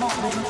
Come on, baby.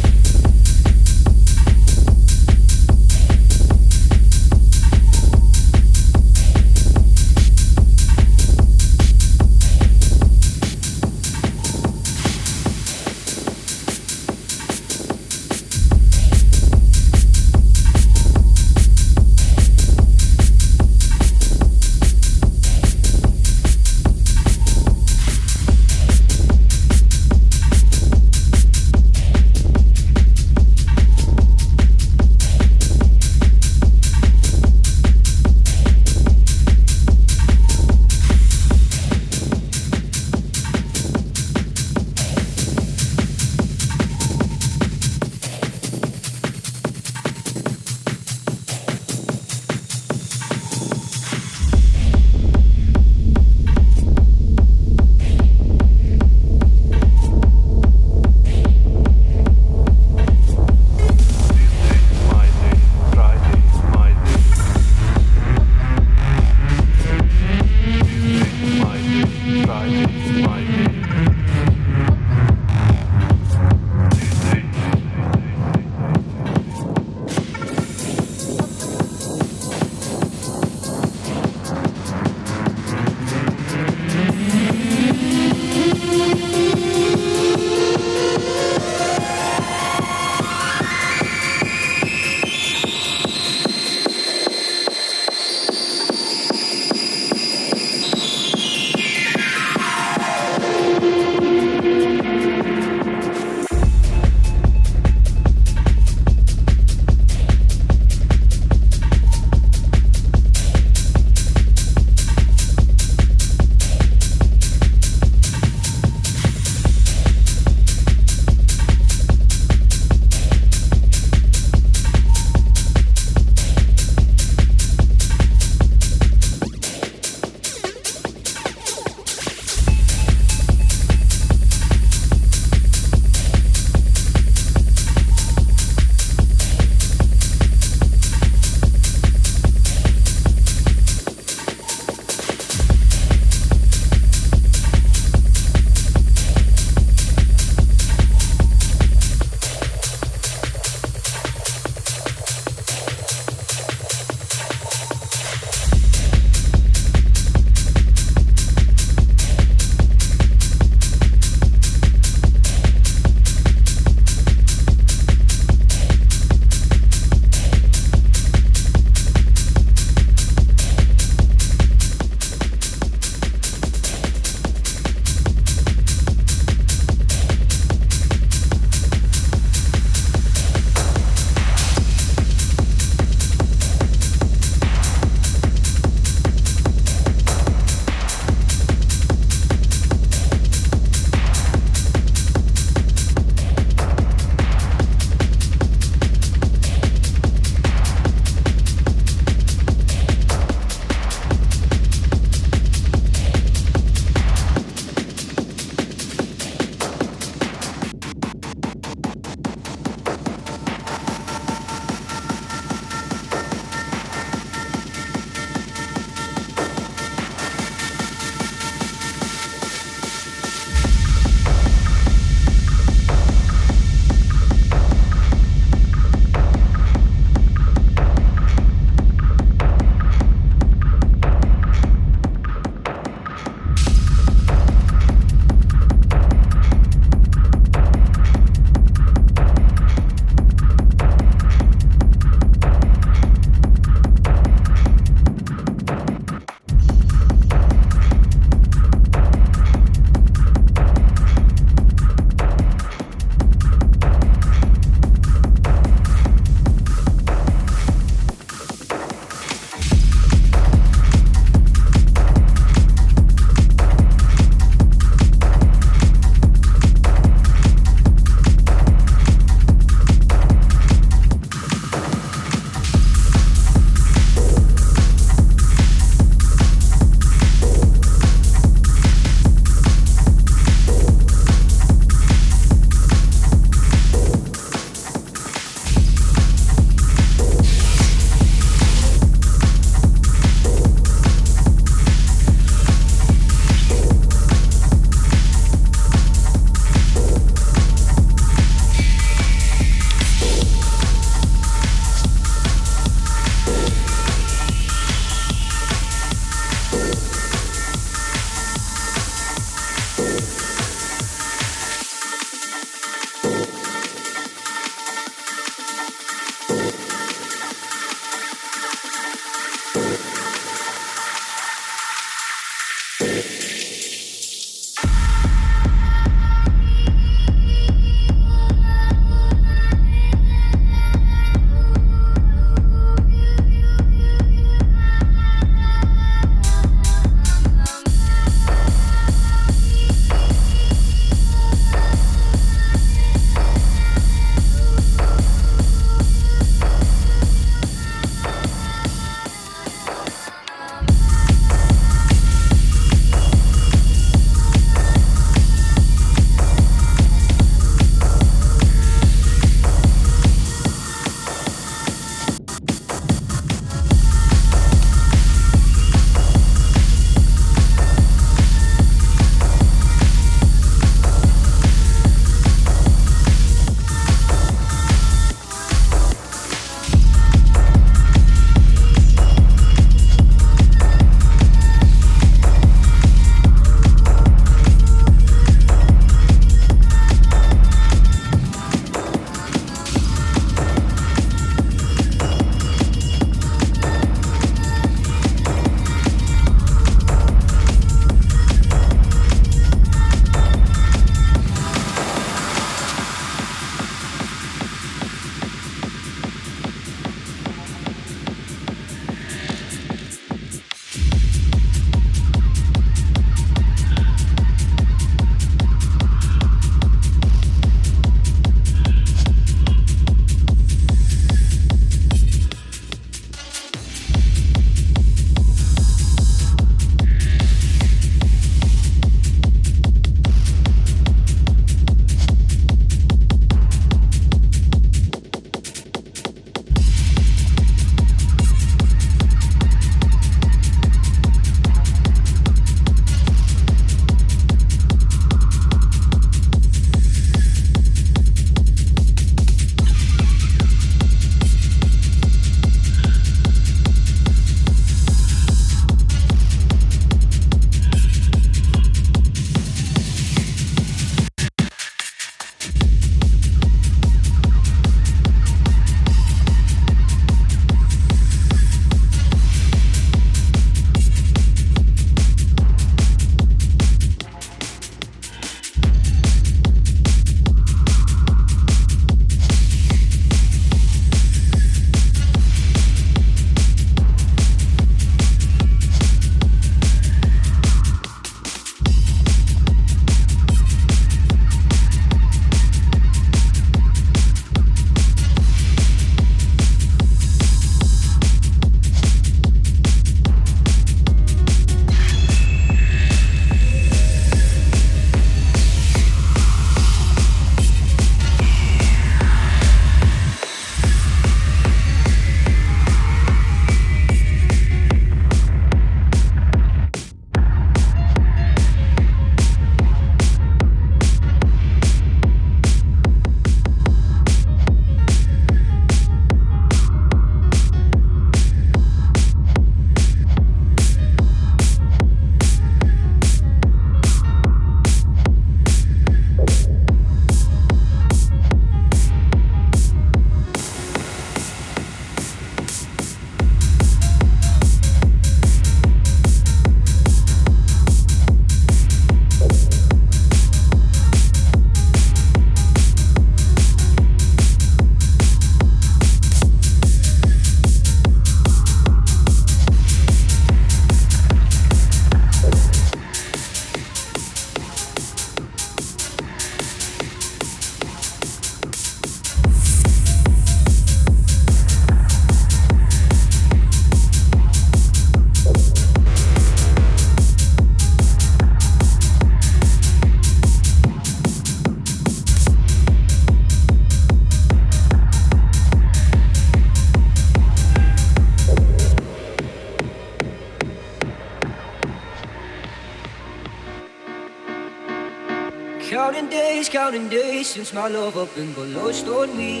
counting days since my love up and got lost on me.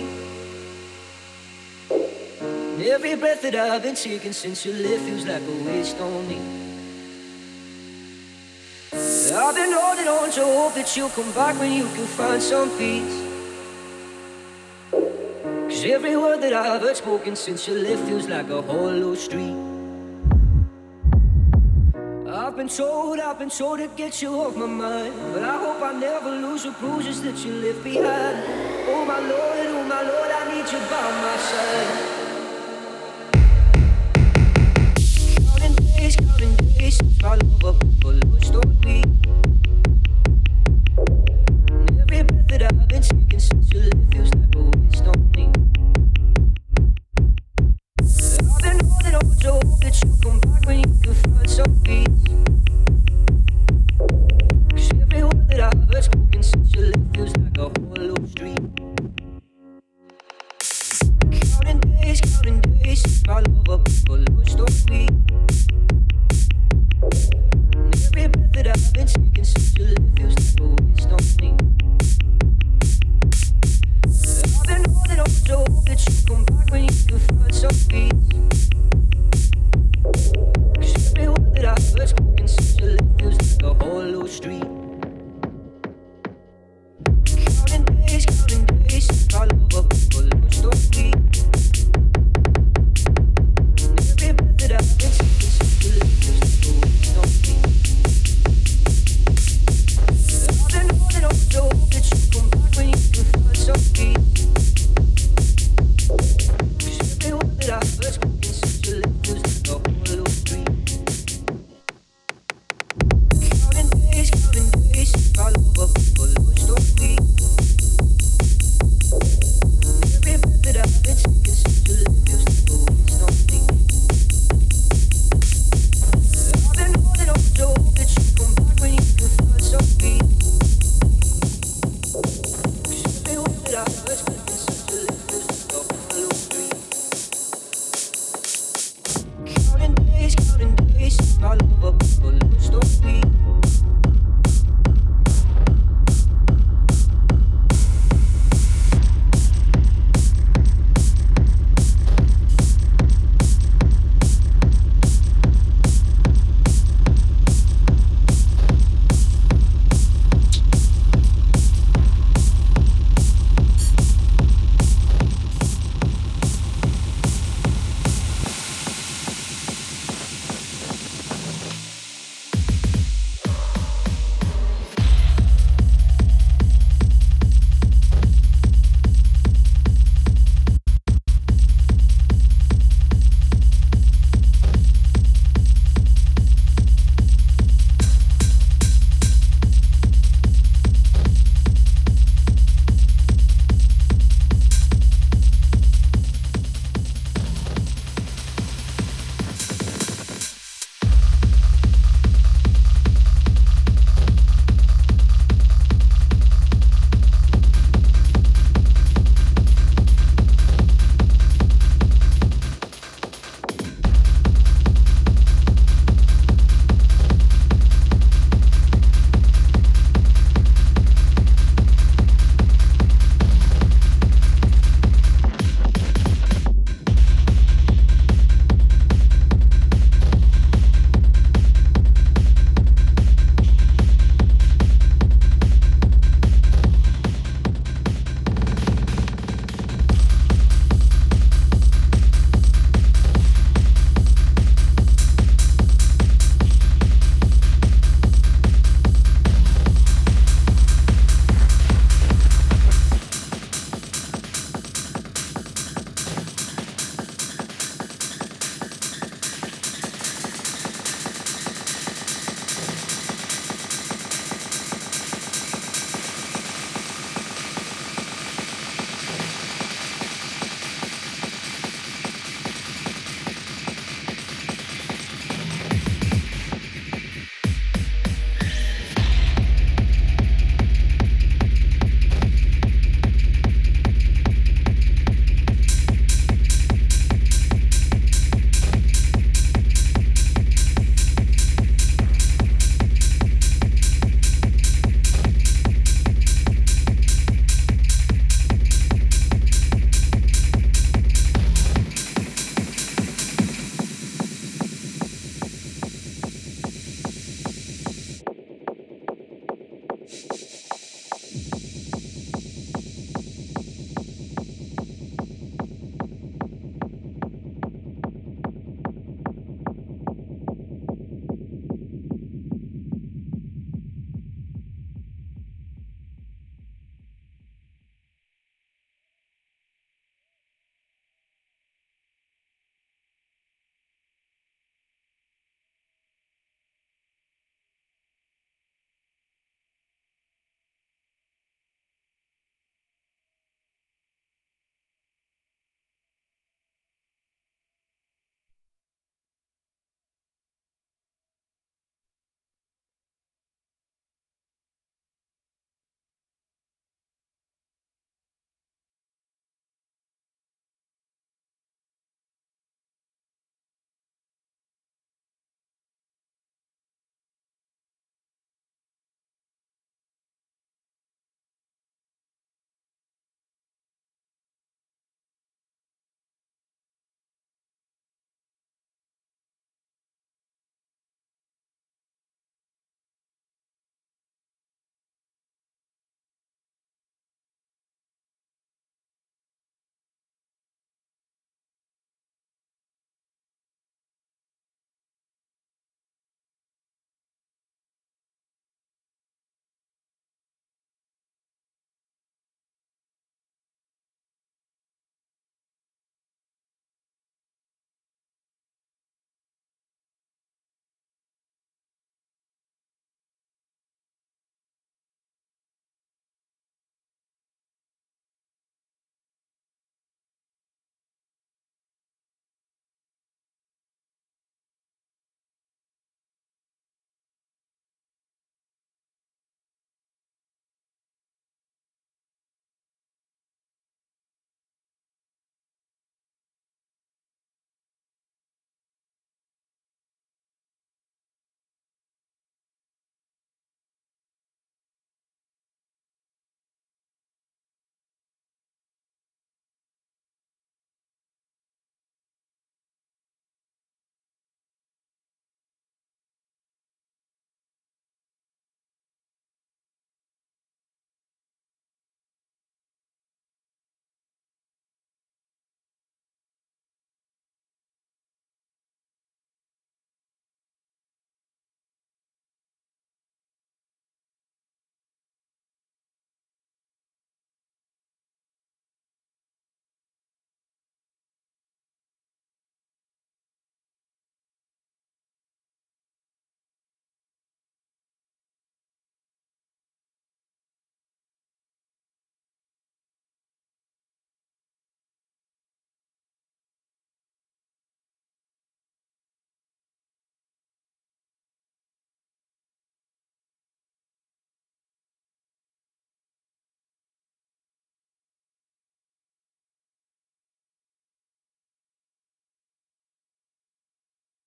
And every breath that I've been taking since you left feels like a waste on me. I've been holding on to hope that you'll come back when you can find some peace. Cause every word that I've heard spoken since you left feels like a hollow street. I've been told to get you off my mind, but I hope I never lose the bruises that you left behind. Oh my Lord, I need you by my side. Counting days, my love up but lost on me. And every breath that I've been taking since you left feels like a waste on me. I've been holding on to hope that you come back when you can find some peace. Counting days, my love.